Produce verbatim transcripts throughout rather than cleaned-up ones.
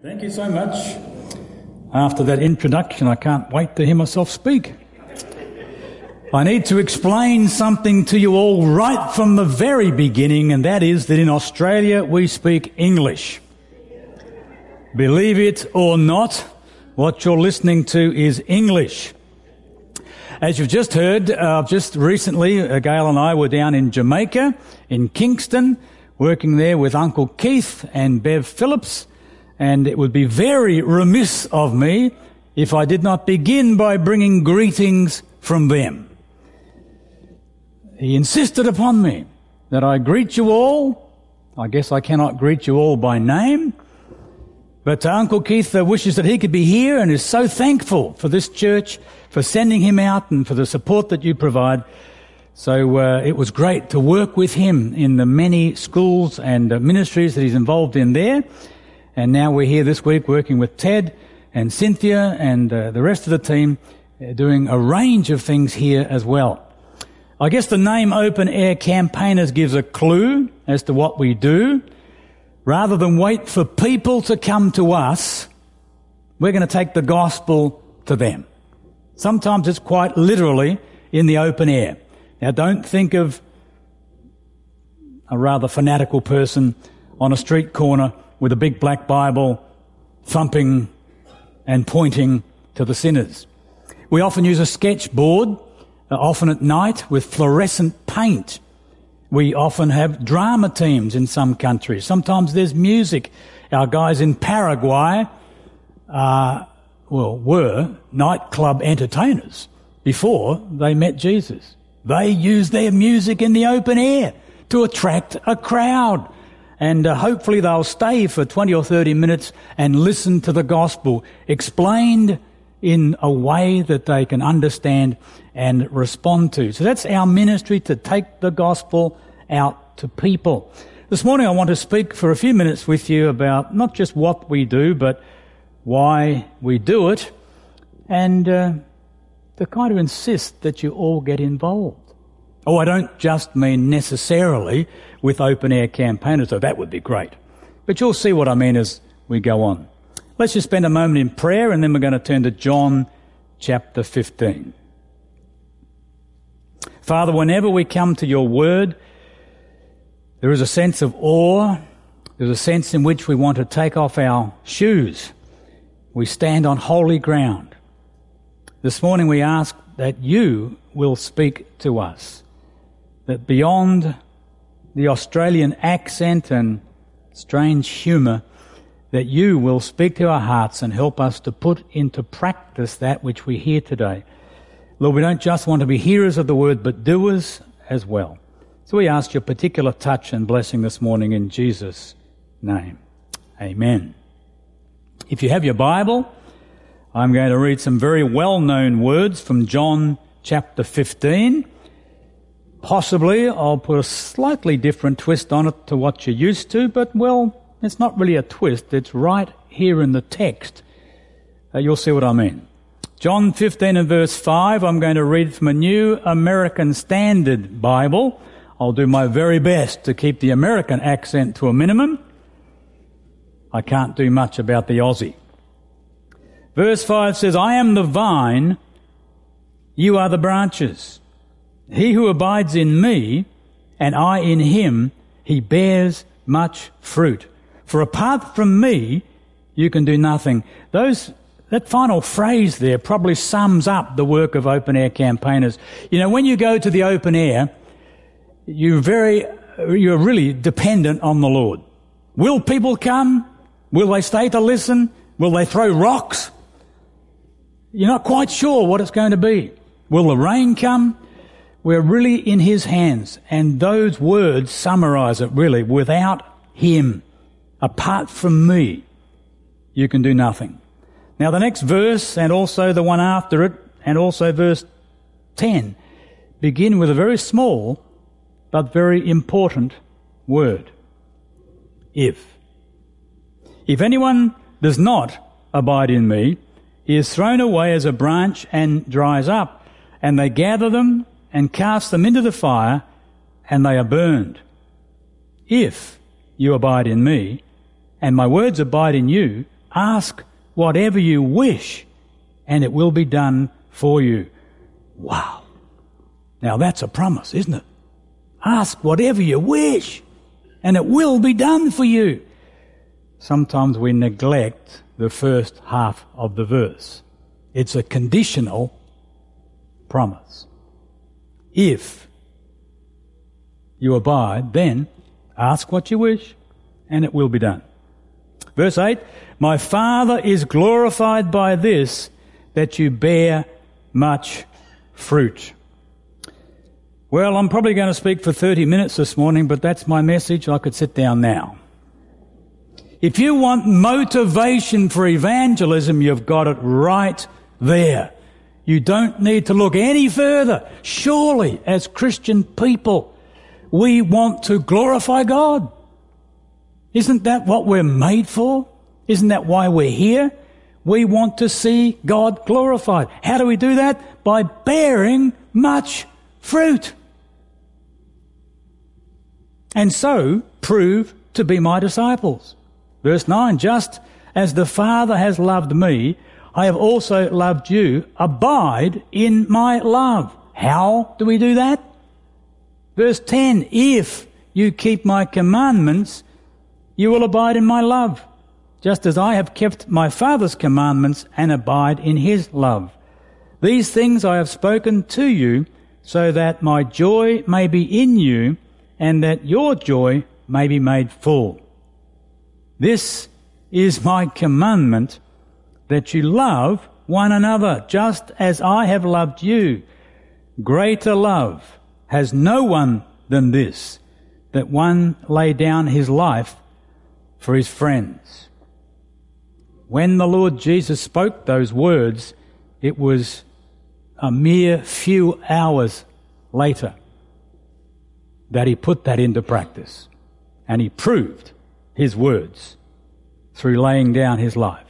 Thank you so much. After that introduction, I can't wait to hear myself speak. I need to explain something to you all right from the very beginning, and that is that in Australia we speak English. Believe it or not, what you're listening to is English. As you've just heard, uh, just recently, uh, Gail and I were down in Jamaica, in Kingston, working there with Uncle Keith and Bev Phillips. And it would be very remiss of me if I did not begin by bringing greetings from them. He insisted upon me that I greet you all. I guess I cannot greet you all by name. But Uncle Keith wishes that he could be here and is so thankful for this church, for sending him out and for the support that you provide. So uh, it was great to work with him in the many schools and uh, ministries that he's involved in there. And now we're here this week working with Ted and Cynthia and uh, the rest of the team uh, doing a range of things here as well. I guess the name Open Air Campaigners gives a clue as to what we do. Rather than wait for people to come to us, we're going to take the gospel to them. Sometimes it's quite literally in the open air. Now don't think of a rather fanatical person on a street corner with a big black Bible thumping and pointing to the sinners. We often use a sketchboard, often at night, with fluorescent paint. We often have drama teams in some countries. Sometimes there's music. Our guys in Paraguay uh, well, were nightclub entertainers before they met Jesus. They used their music in the open air to attract a crowd. And uh, hopefully they'll stay for twenty or thirty minutes and listen to the gospel explained in a way that they can understand and respond to. So that's our ministry, to take the gospel out to people. This morning I want to speak for a few minutes with you about not just what we do, but why we do it, and uh, to kind of insist that you all get involved. Oh, I don't just mean necessarily with open-air campaigners, though that would be great. But you'll see what I mean as we go on. Let's just spend a moment in prayer, and then we're going to turn to John chapter fifteen. Father, whenever we come to your word, there is a sense of awe. There's a sense in which we want to take off our shoes. We stand on holy ground. This morning we ask that you will speak to us, that beyond the Australian accent and strange humour, that you will speak to our hearts and help us to put into practice that which we hear today. Lord, we don't just want to be hearers of the word, but doers as well. So we ask your particular touch and blessing this morning in Jesus' name. Amen. If you have your Bible, I'm going to read some very well-known words from John chapter fifteen. Possibly I'll put a slightly different twist on it to what you're used to, but, well, it's not really a twist. It's right here in the text. Uh, you'll see what I mean. John fifteen and verse five, I'm going to read from a New American Standard Bible. I'll do my very best to keep the American accent to a minimum. I can't do much about the Aussie. Verse five says, I am the vine, you are the branches. He who abides in me, and I in him, he bears much fruit. For apart from me, you can do nothing. Those, that final phrase there probably sums up the work of open air campaigners. You know, when you go to the open air, you're very, you're really dependent on the Lord. Will people come? Will they stay to listen? Will they throw rocks? You're not quite sure what it's going to be. Will the rain come? We're really in his hands, and those words summarize it really. Without him, apart from me, you can do nothing. Now the next verse, and also the one after it, and also verse ten, begin with a very small but very important word. If. If anyone does not abide in me, he is thrown away as a branch and dries up, and they gather them and cast them into the fire, and they are burned. If you abide in me, and my words abide in you, Ask whatever you wish, and it will be done for you. Wow. Now that's a promise, isn't it? Ask whatever you wish, and it will be done for you. Sometimes we neglect the first half of the verse. It's a conditional promise. If you abide, then ask what you wish, and it will be done. Verse eight, my Father is glorified by this, that you bear much fruit. Well, I'm probably going to speak for thirty minutes this morning, but that's my message. I could sit down now. If you want motivation for evangelism, you've got it right there. You don't need to look any further. Surely, as Christian people, we want to glorify God. Isn't that what we're made for? Isn't that why we're here? We want to see God glorified. How do we do that? By bearing much fruit. And so, prove to be my disciples. Verse nine, just as the Father has loved me, I have also loved you. Abide in my love. How do we do that? Verse ten, if you keep my commandments, you will abide in my love, just as I have kept my Father's commandments and abide in his love. These things I have spoken to you, so that my joy may be in you, and that your joy may be made full. This is my commandment, that you love one another, just as I have loved you. Greater love has no one than this, that one lay down his life for his friends. When the Lord Jesus spoke those words, it was a mere few hours later that he put that into practice, and he proved his words through laying down his life.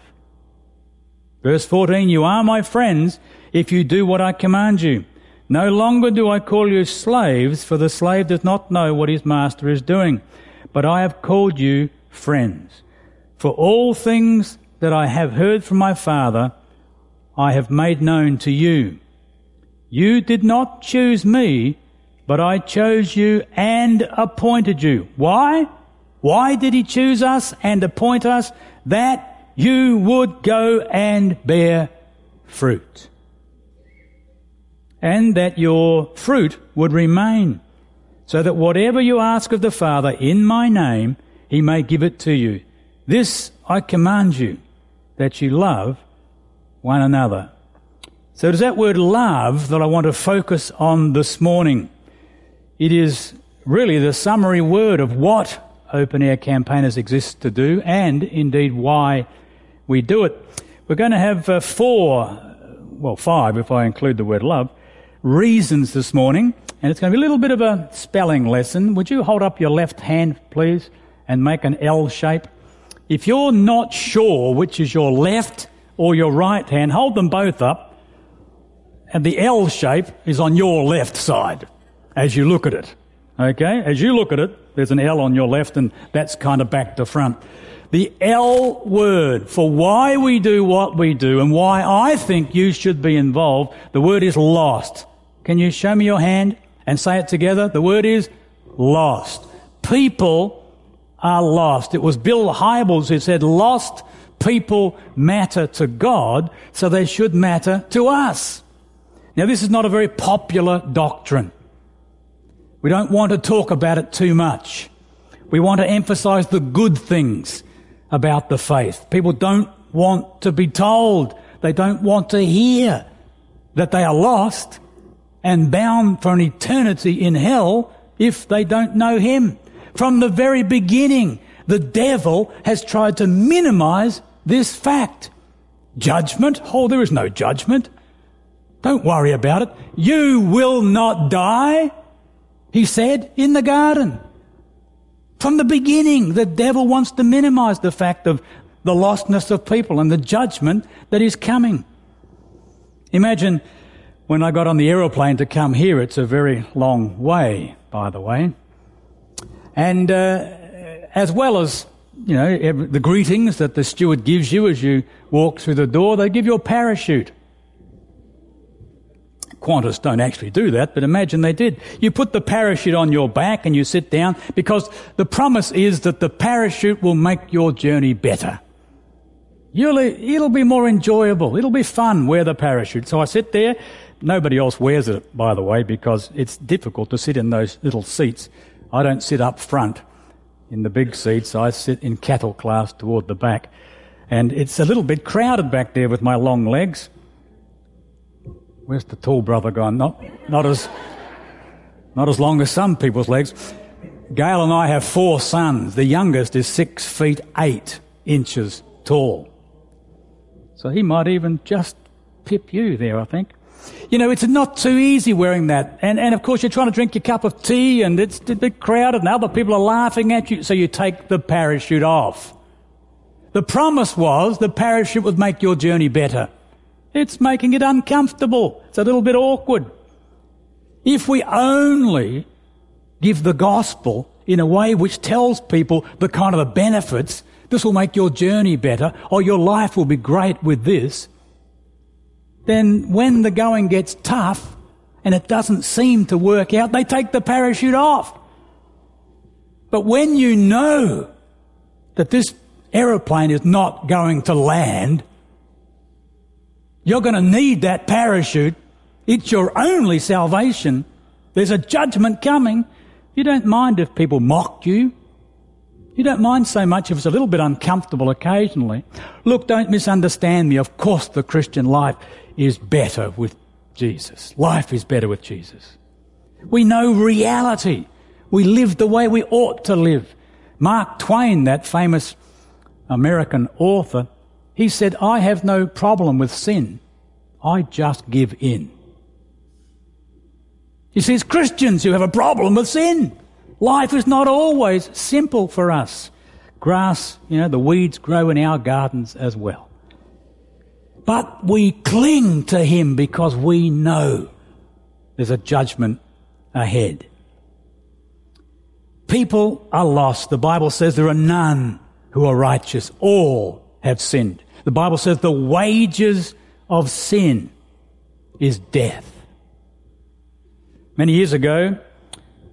Verse fourteen, you are my friends if you do what I command you. No longer do I call you slaves, for the slave does not know what his master is doing, but I have called you friends. For all things that I have heard from my Father, I have made known to you. You did not choose me, but I chose you and appointed you. Why? Why did he choose us and appoint us? That you would go and bear fruit, and that your fruit would remain, so that whatever you ask of the Father in my name, he may give it to you. This I command you, that you love one another. So it is that word love that I want to focus on this morning. It is really the summary word of what Open Air Campaigners exists to do, and indeed why we do it. We're going to have uh, four, well five if I include the word love, reasons this morning, and it's going to be a little bit of a spelling lesson. Would you hold up your left hand, please, and make an L shape? If you're not sure which is your left or your right hand, hold them both up, and the L shape is on your left side as you look at it. Okay? As you look at it, there's an L on your left, and that's kind of back to front. The L word for why we do what we do and why I think you should be involved, the word is lost. Can you show me your hand and say it together? The word is lost. People are lost. It was Bill Hybels who said, lost people matter to God, so they should matter to us. Now, this is not a very popular doctrine. We don't want to talk about it too much. We want to emphasize the good things about the faith. People don't want to be told. They don't want to hear that they are lost and bound for an eternity in hell if they don't know him. From the very beginning, the devil has tried to minimize this fact. Judgment? Oh, there is no judgment. Don't worry about it. You will not die, he said in the garden. From the beginning, the devil wants to minimize the fact of the lostness of people and the judgment that is coming. Imagine when I got on the aeroplane to come here. It's a very long way, by the way. And uh, as well as you know, every, the greetings that the steward gives you as you walk through the door, they give you a parachute. Qantas don't actually do that, but imagine they did. You put the parachute on your back and you sit down, because the promise is that the parachute will make your journey better. You'll, it'll be more enjoyable. It'll be fun. Wear the parachute. So I sit there. Nobody else wears it, by the way, because it's difficult to sit in those little seats. I don't sit up front in the big seats. I sit in cattle class toward the back. And it's a little bit crowded back there with my long legs. Where's the tall brother gone? Not, not as, not as long as some people's legs. Gail and I have four sons. The youngest is six feet eight inches tall. So he might even just pip you there, I think. You know, it's not too easy wearing that. And, and of course, you're trying to drink your cup of tea and it's a bit crowded and other people are laughing at you, so you take the parachute off. The promise was the parachute would make your journey better. It's making it uncomfortable. It's a little bit awkward. If we only give the gospel in a way which tells people the kind of the benefits, this will make your journey better, or your life will be great with this, then when the going gets tough and it doesn't seem to work out, they take the parachute off. But when you know that this aeroplane is not going to land, you're going to need that parachute. It's your only salvation. There's a judgment coming. You don't mind if people mock you. You don't mind so much if it's a little bit uncomfortable occasionally. Look, don't misunderstand me. Of course the Christian life is better with Jesus. Life is better with Jesus. We know reality. We live the way we ought to live. Mark Twain, that famous American author, he said, "I have no problem with sin. I just give in." He says, Christians, you have a problem with sin. Life is not always simple for us. Grass, you know, the weeds grow in our gardens as well. But we cling to him because we know there's a judgment ahead. People are lost. The Bible says there are none who are righteous. All have sinned. The Bible says the wages of sin is death. Many years ago,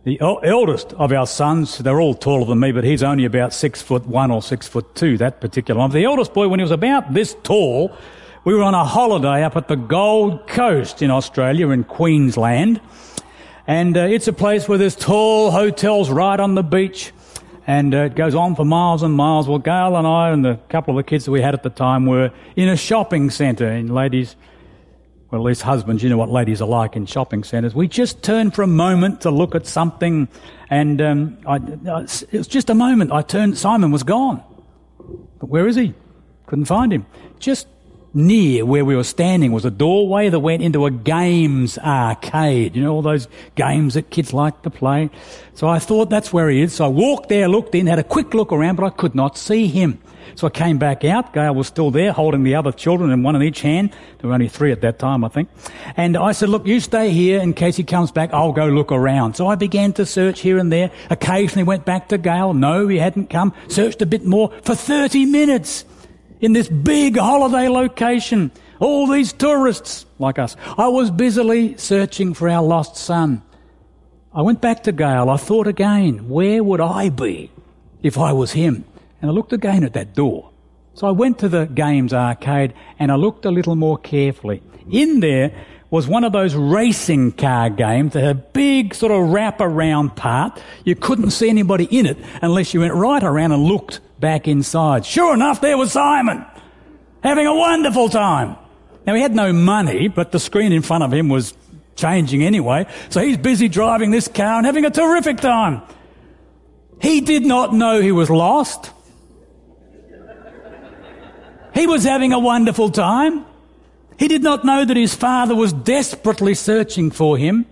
the eldest of our sons, they're all taller than me, but he's only about six foot one or six foot two, that particular one. The eldest boy, when he was about this tall, we were on a holiday up at the Gold Coast in Australia, in Queensland. And uh, it's a place where there's tall hotels right on the beach. And uh, it goes on for miles and miles. Well, Gail and I and a couple of the kids that we had at the time were in a shopping centre. And ladies, well, at least husbands, you know what ladies are like in shopping centres. We just turned for a moment to look at something, and um, I, I, it was just a moment. I turned, Simon was gone. But where is he? Couldn't find him. Just near where we were standing was a doorway that went into a games arcade. You know, all those games that kids like to play. So I thought, that's where he is. So I walked there, looked in, had a quick look around, but I could not see him. So I came back out. Gail was still there holding the other children and one in each hand. There were only three at that time, I think. And I said, look, you stay here. In case he comes back, I'll go look around. So I began to search here and there. Occasionally went back to Gail. No, he hadn't come. Searched a bit more for thirty minutes in this big holiday location. All these tourists like us. I was busily searching for our lost son. I went back to Gail. I thought again, where would I be if I was him? And I looked again at that door. So I went to the games arcade and I looked a little more carefully. In there was one of those racing car games that had a big sort of wrap-around part. You couldn't see anybody in it unless you went right around and looked back inside. Sure enough, there was Simon, having a wonderful time. Now, he had no money, but the screen in front of him was changing anyway, so he's busy driving this car and having a terrific time. He did not know he was lost. He was having a wonderful time. He did not know that his father was desperately searching for him.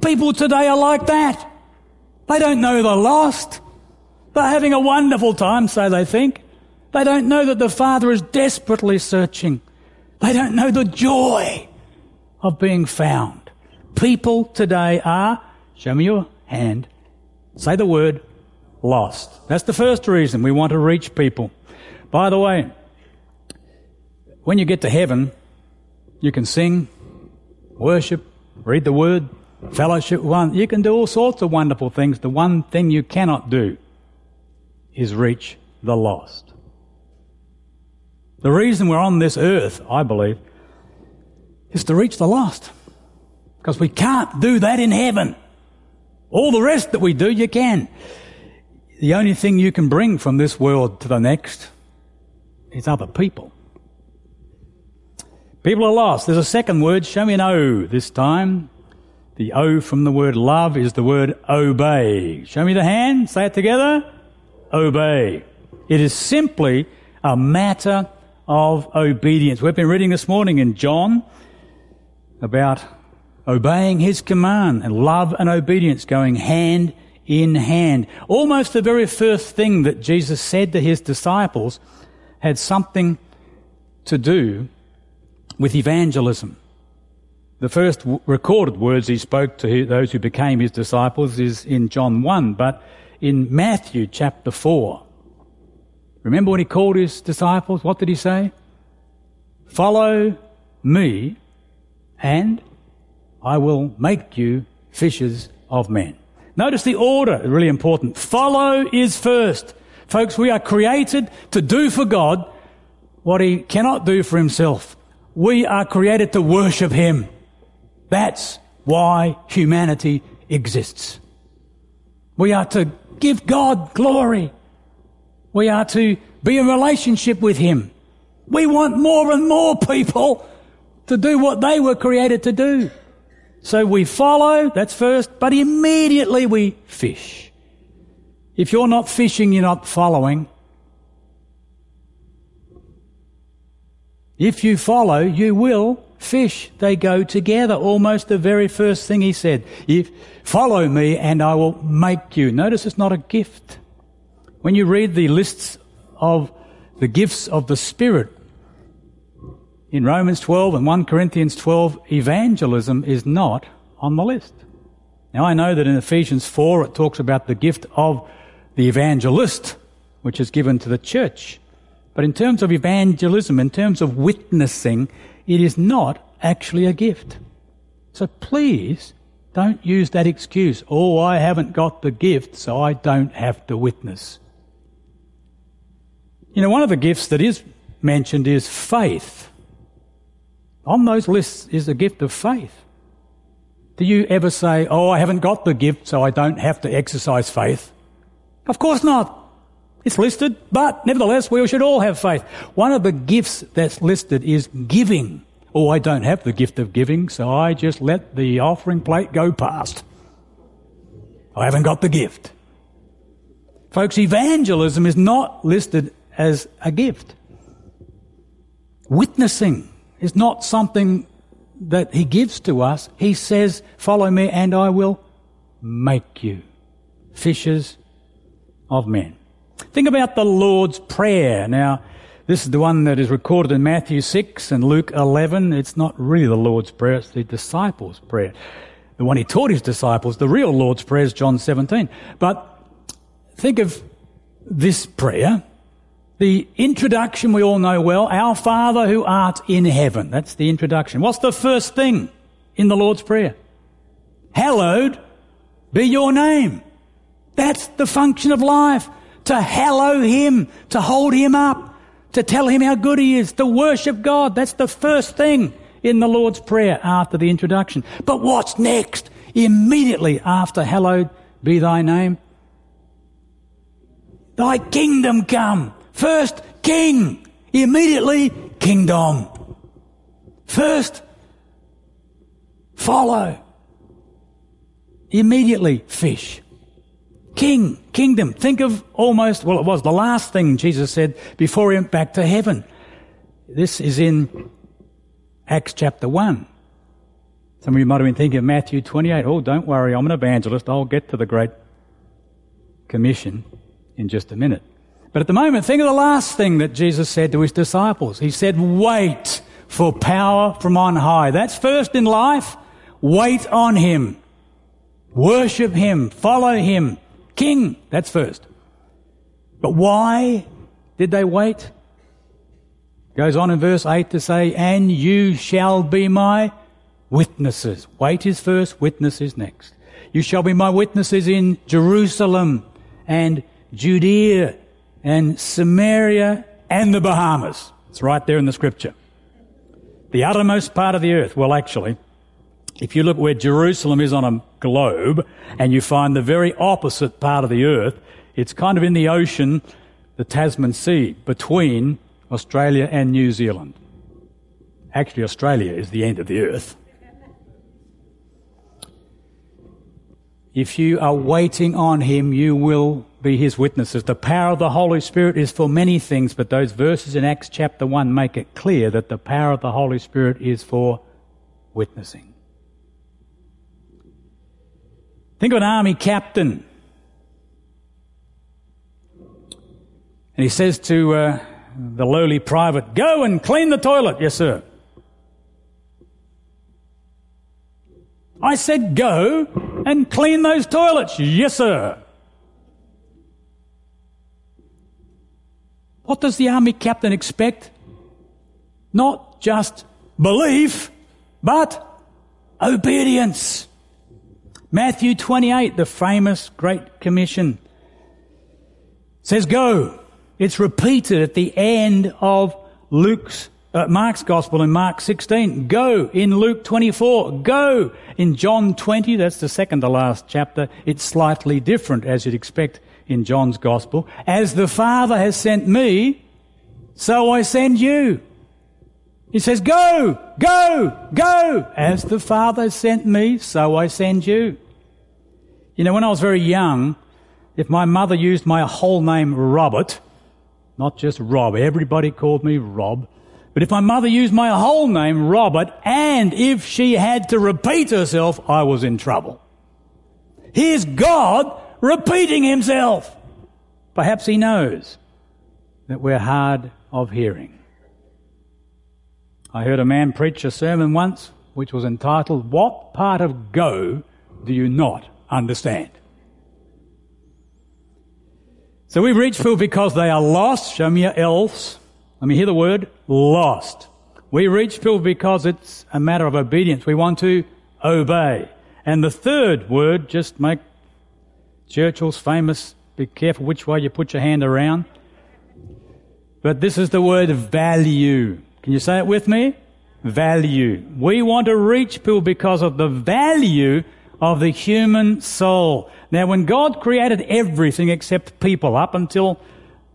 People today are like that. They don't know they're lost. They're having a wonderful time, so they think. They don't know that the father is desperately searching. They don't know the joy of being found. People today are, show me your hand, say the word, lost. That's the first reason we want to reach people. By the way, when you get to heaven, you can sing, worship, read the Word, fellowship. One, you can do all sorts of wonderful things. The one thing you cannot do is reach the lost. The reason we're on this earth, I believe, is to reach the lost, because we can't do that in heaven. All the rest that we do, you can. The only thing you can bring from this world to the next is other people. People are lost. There's a second word. Show me an O this time. The O from the word love is the word obey. Show me the hand. Say it together. Obey. It is simply a matter of obedience. We've been reading this morning in John about obeying his command, and love and obedience going hand in hand. Almost the very first thing that Jesus said to his disciples had something to do with evangelism. The first w- recorded words he spoke to his, those who became his disciples is in John one, but in Matthew chapter four. Remember when he called his disciples, what did he say? Follow me and I will make you fishers of men. Notice the order, really important. Follow is first. Folks, we are created to do for God what he cannot do for himself. We are created to worship him. That's why humanity exists. We are to give God glory. We are to be in relationship with him. We want more and more people to do what they were created to do. So we follow, that's first, but immediately we fish. If you're not fishing, you're not following. If you follow, you will fish. They go together. Almost the very first thing he said. If follow me and I will make you. Notice it's not a gift. When you read the lists of the gifts of the Spirit in Romans twelve and First Corinthians twelve, evangelism is not on the list. Now I know that in Ephesians four it talks about the gift of the evangelist, which is given to the church. But in terms of evangelism, in terms of witnessing, it is not actually a gift. So please don't use that excuse, oh, I haven't got the gift, so I don't have to witness. You know, one of the gifts that is mentioned is faith. On those lists is the gift of faith. Do you ever say, oh, I haven't got the gift, so I don't have to exercise faith? Of course not. It's listed, but nevertheless, we should all have faith. One of the gifts that's listed is giving. Oh, I don't have the gift of giving, so I just let the offering plate go past. I haven't got the gift. Folks, evangelism is not listed as a gift. Witnessing is not something that he gives to us. He says, follow me and I will make you fishers of men. Think about the Lord's Prayer. Now, this is the one that is recorded in Matthew six and Luke eleven. It's not really the Lord's Prayer, it's the disciples' prayer. The one he taught his disciples, the real Lord's Prayer is John seventeen. But think of this prayer, the introduction we all know well, our Father who art in heaven. That's the introduction. What's the first thing in the Lord's Prayer? Hallowed be your name. That's the function of life. To hallow him, to hold him up, to tell him how good he is, to worship God. That's the first thing in the Lord's Prayer after the introduction. But what's next? Immediately after hallowed be thy name, thy kingdom come. First, king. Immediately, kingdom. First, follow. Immediately, fish. King, kingdom. Think of almost, well, it was the last thing Jesus said before he went back to heaven. This is in Acts chapter one. Some of you might have been thinking of Matthew twenty-eight. Oh, don't worry, I'm an evangelist. I'll get to the Great Commission in just a minute. But at the moment, think of the last thing that Jesus said to his disciples. He said, wait for power from on high. That's first in life. Wait on him. Worship him. Follow him. King, that's first. But why did they wait? Goes on in verse eight to say, and you shall be my witnesses. Wait is first, witness is next. You shall be my witnesses in Jerusalem and Judea and Samaria and the Bahamas. It's right there in the scripture. The uttermost part of the earth. Well, actually, if you look where Jerusalem is on a globe and you find the very opposite part of the earth, it's kind of in the ocean, the Tasman Sea, between Australia and New Zealand. Actually, Australia is the end of the earth. If you are waiting on him, you will be his witnesses. The power of the Holy Spirit is for many things, but those verses in Acts chapter one make it clear that the power of the Holy Spirit is for witnessing. Think of an army captain. And he says to uh, the lowly private, go and clean the toilet. Yes, sir. I said go and clean those toilets. Yes, sir. What does the army captain expect? Not just belief, but obedience. Matthew twenty-eight, the famous Great Commission, says go. It's repeated at the end of Luke's, uh, Mark's Gospel in Mark sixteen. Go in Luke twenty-four. Go in John twenty. That's the second to last chapter. It's slightly different, as you'd expect in John's Gospel. As the Father has sent me, so I send you. He says, go, go, go. As the Father has sent me, so I send you. You know, when I was very young, if my mother used my whole name Robert, not just Rob. Everybody called me Rob. But if my mother used my whole name, Robert, and if she had to repeat herself, I was in trouble. Here's God repeating himself. Perhaps he knows that we're hard of hearing. I heard a man preach a sermon once which was entitled, What Part of Go Do You Not Understand? So we reach for because they are lost. Show me your else. Let me hear the word lost. We reach for because it's a matter of obedience. We want to obey. And the third word, just make Churchill's famous, be careful which way you put your hand around. But this is the word value. Can you say it with me? Value. We want to reach people because of the value of the human soul. Now, when God created everything except people, up until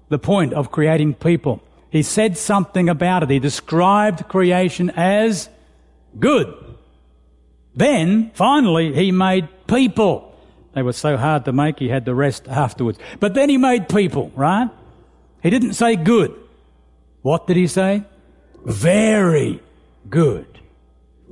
the point of creating people, he said something about it. He described creation as good. Then, finally, he made people. They were so hard to make, he had the rest afterwards. But then he made people, right? He didn't say good. What did he say? Very good.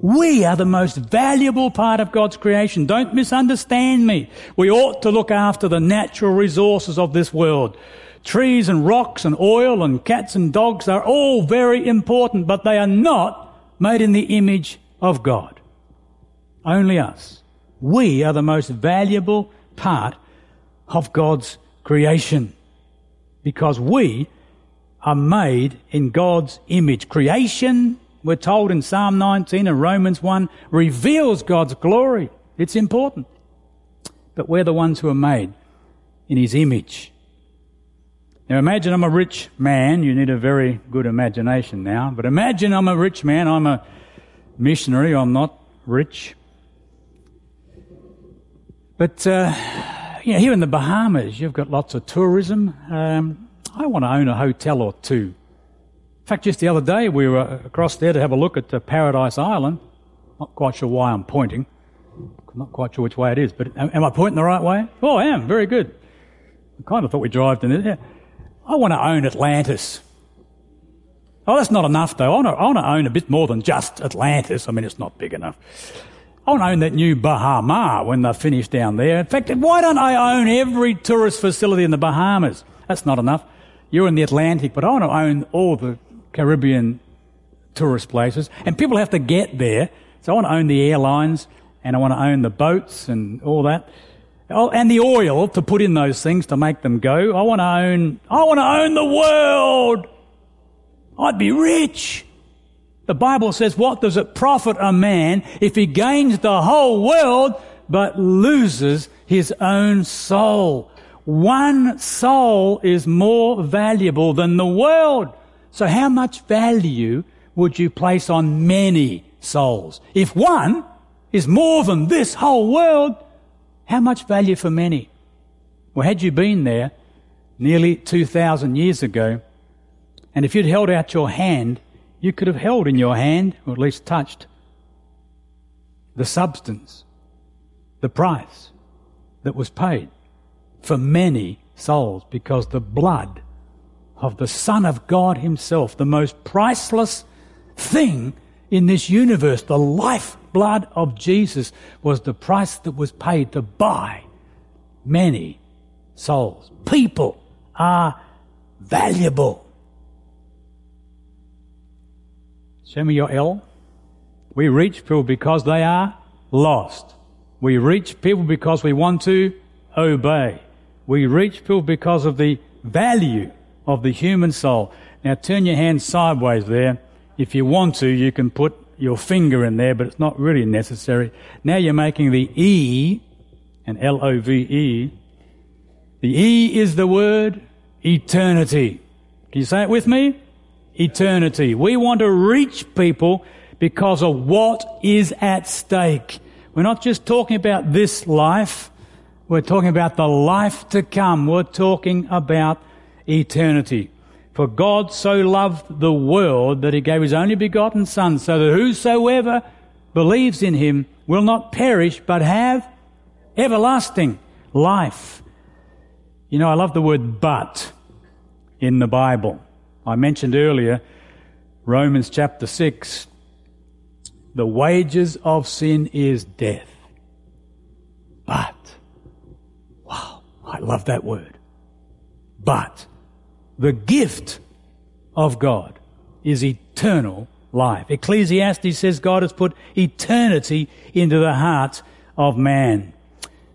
We are the most valuable part of God's creation. Don't misunderstand me. We ought to look after the natural resources of this world. Trees and rocks and oil and cats and dogs are all very important, but they are not made in the image of God. Only us. We are the most valuable part of God's creation because we are made in God's image. Creation, we're told in Psalm nineteen and Romans one, reveals God's glory. It's important. But we're the ones who are made in his image. Now imagine I'm a rich man. You need a very good imagination now. But imagine I'm a rich man. I'm a missionary. I'm not rich. But uh, you know, here in the Bahamas, you've got lots of tourism. Um, I want to own a hotel or two. In fact, just the other day we were across there to have a look at uh, Paradise Island. Not quite sure why I'm pointing. Not quite sure which way it is, but am, am I pointing the right way? Oh, I am. Very good. I kind of thought we drived in it. Yeah. I want to own Atlantis. Oh, that's not enough, though. I want, to, I want to own a bit more than just Atlantis. I mean, it's not big enough. I want to own that new Bahama when they're finished down there. In fact, why don't I own every tourist facility in the Bahamas? That's not enough. You're in the Atlantic, but I want to own all the Caribbean tourist places, and people have to get there. So I want to own the airlines, and I want to own the boats and all that. and the oil to put in those things to make them go. I want to own, I want to own the world. I'd be rich. The Bible says, what does it profit a man if he gains the whole world but loses his own soul? One soul is more valuable than the world. So how much value would you place on many souls? If one is more than this whole world, how much value for many? Well, had you been there nearly two thousand years ago, and if you'd held out your hand, you could have held in your hand, or at least touched, the substance, the price that was paid for many souls, because the blood of the Son of God himself, the most priceless thing in this universe, the lifeblood of Jesus, was the price that was paid to buy many souls. People are valuable. Show me your L. We reach people because they are lost. We reach people because we want to obey. We reach people because of the value of the human soul. Now turn your hand sideways there. If you want to, you can put your finger in there, but it's not really necessary. Now you're making the E, an L O V E. The E is the word eternity. Can you say it with me? Eternity. We want to reach people because of what is at stake. We're not just talking about this life. We're talking about the life to come. We're talking about eternity. For God so loved the world that he gave his only begotten Son, so that whosoever believes in him will not perish but have everlasting life. You know, I love the word "but" in the Bible. I mentioned earlier, Romans chapter six, the wages of sin is death. But, wow, I love that word. But the gift of God is eternal life. Ecclesiastes says God has put eternity into the heart of man.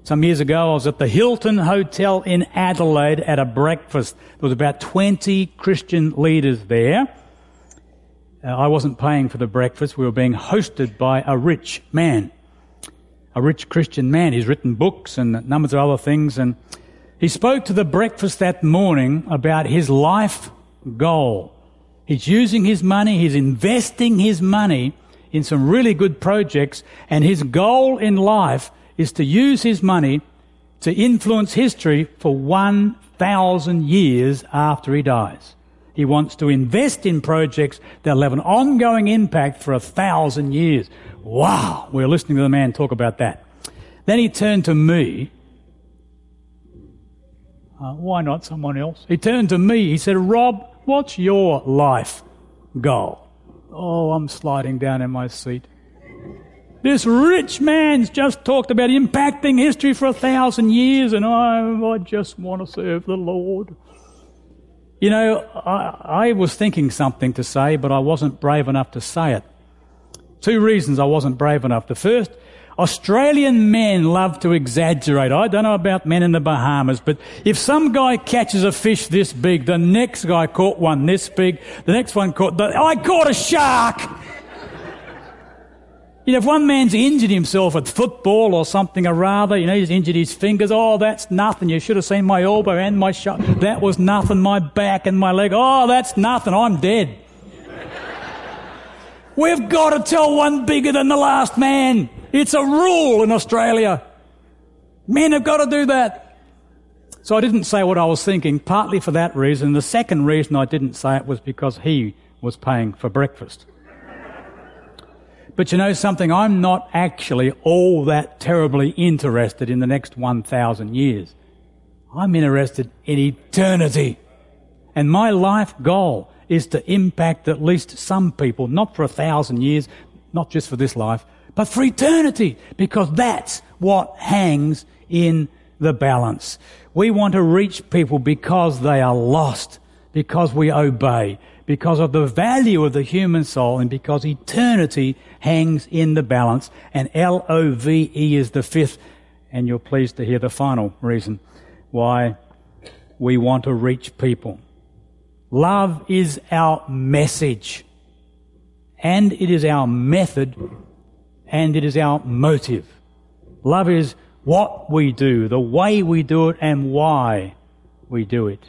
Some years ago, I was at the Hilton Hotel in Adelaide at a breakfast. There was about twenty Christian leaders there. Uh, I wasn't paying for the breakfast. We were being hosted by a rich man, a rich Christian man. He's written books and numbers of other things. And he spoke to the breakfast that morning about his life goal. He's using his money. He's investing his money in some really good projects. And his goal in life is to use his money to influence history for one thousand years after he dies. He wants to invest in projects that will have an ongoing impact for one thousand years. Wow, we were listening to the man talk about that. Then he turned to me. Uh, why not someone else? He turned to me. He said, "Rob, what's your life goal?" Oh, I'm sliding down in my seat. This rich man's just talked about impacting history for a thousand years, and oh, I just want to serve the Lord. You know, I, I was thinking something to say, but I wasn't brave enough to say it. Two reasons I wasn't brave enough. The first, Australian men love to exaggerate. I don't know about men in the Bahamas, but if some guy catches a fish this big, the next guy caught one this big, the next one caught... The, I caught a shark! You know, if one man's injured himself at football or something or other, you know, he's injured his fingers, oh, that's nothing. You should have seen my elbow and my shoulder. That was nothing. My back and my leg, oh, that's nothing. I'm dead. We've got to tell one bigger than the last man. It's a rule in Australia. Men have got to do that. So I didn't say what I was thinking, partly for that reason. The second reason I didn't say it was because he was paying for breakfast. But you know something, I'm not actually all that terribly interested in the next one thousand years. I'm interested in eternity. And my life goal is to impact at least some people, not for a thousand years, not just for this life, but for eternity, because that's what hangs in the balance. We want to reach people because they are lost, because we obey, because of the value of the human soul, and because eternity hangs in the balance. And L O V E is the fifth and you're pleased to hear the final reason why we want to reach people. Love is our message, and it is our method, and it is our motive. Love is what we do, the way we do it, and why we do it.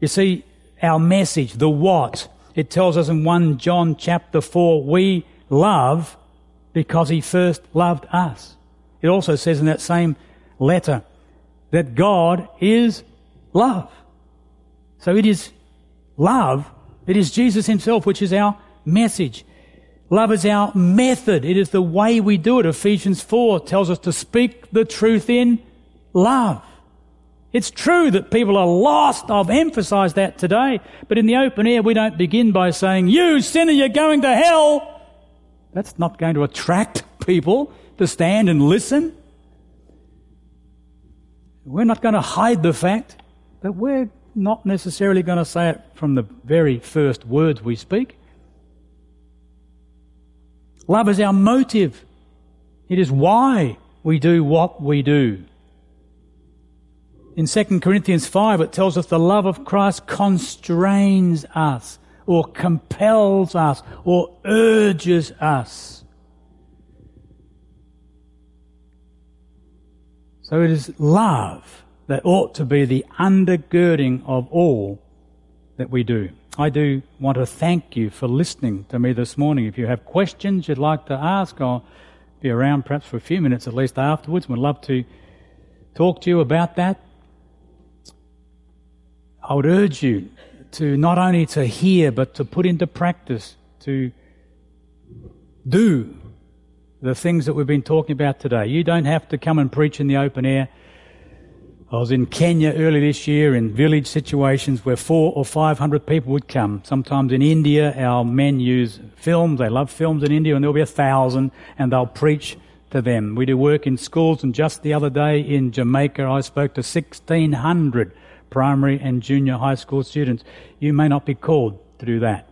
You see, our message, the what, it tells us in First John chapter four, we love because he first loved us. It also says in that same letter that God is love. So it is love, it is Jesus himself, which is our message. Love is our method. It is the way we do it. Ephesians four tells us to speak the truth in love. It's true that people are lost. I've emphasized that today. But in the open air, we don't begin by saying, "You sinner, you're going to hell." That's not going to attract people to stand and listen. We're not going to hide the fact that we're not necessarily going to say it from the very first words we speak. Love is our motive. It is why we do what we do. In Second Corinthians five, it tells us the love of Christ constrains us, or compels us, or urges us. So it is love that ought to be the undergirding of all that we do. I do want to thank you for listening to me this morning. If you have questions you'd like to ask, I'll be around perhaps for a few minutes at least afterwards. We'd love to talk to you about that. I would urge you to not only to hear but to put into practice, to do the things that we've been talking about today. You don't have to come and preach in the open air. I was in Kenya earlier this year in village situations where four or five hundred people would come. Sometimes in India, our men use films. They love films in India, and there'll be a thousand, and they'll preach to them. We do work in schools, and just the other day in Jamaica, I spoke to sixteen hundred primary and junior high school students. You may not be called to do that,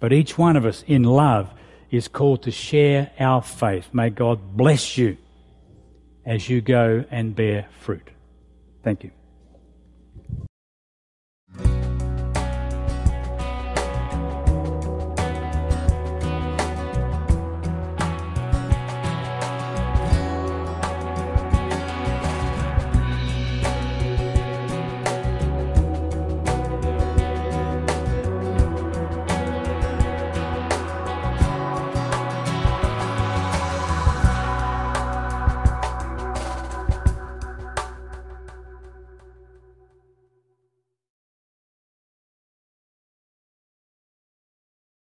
but each one of us in love is called to share our faith. May God bless you as you go and bear fruit. Thank you.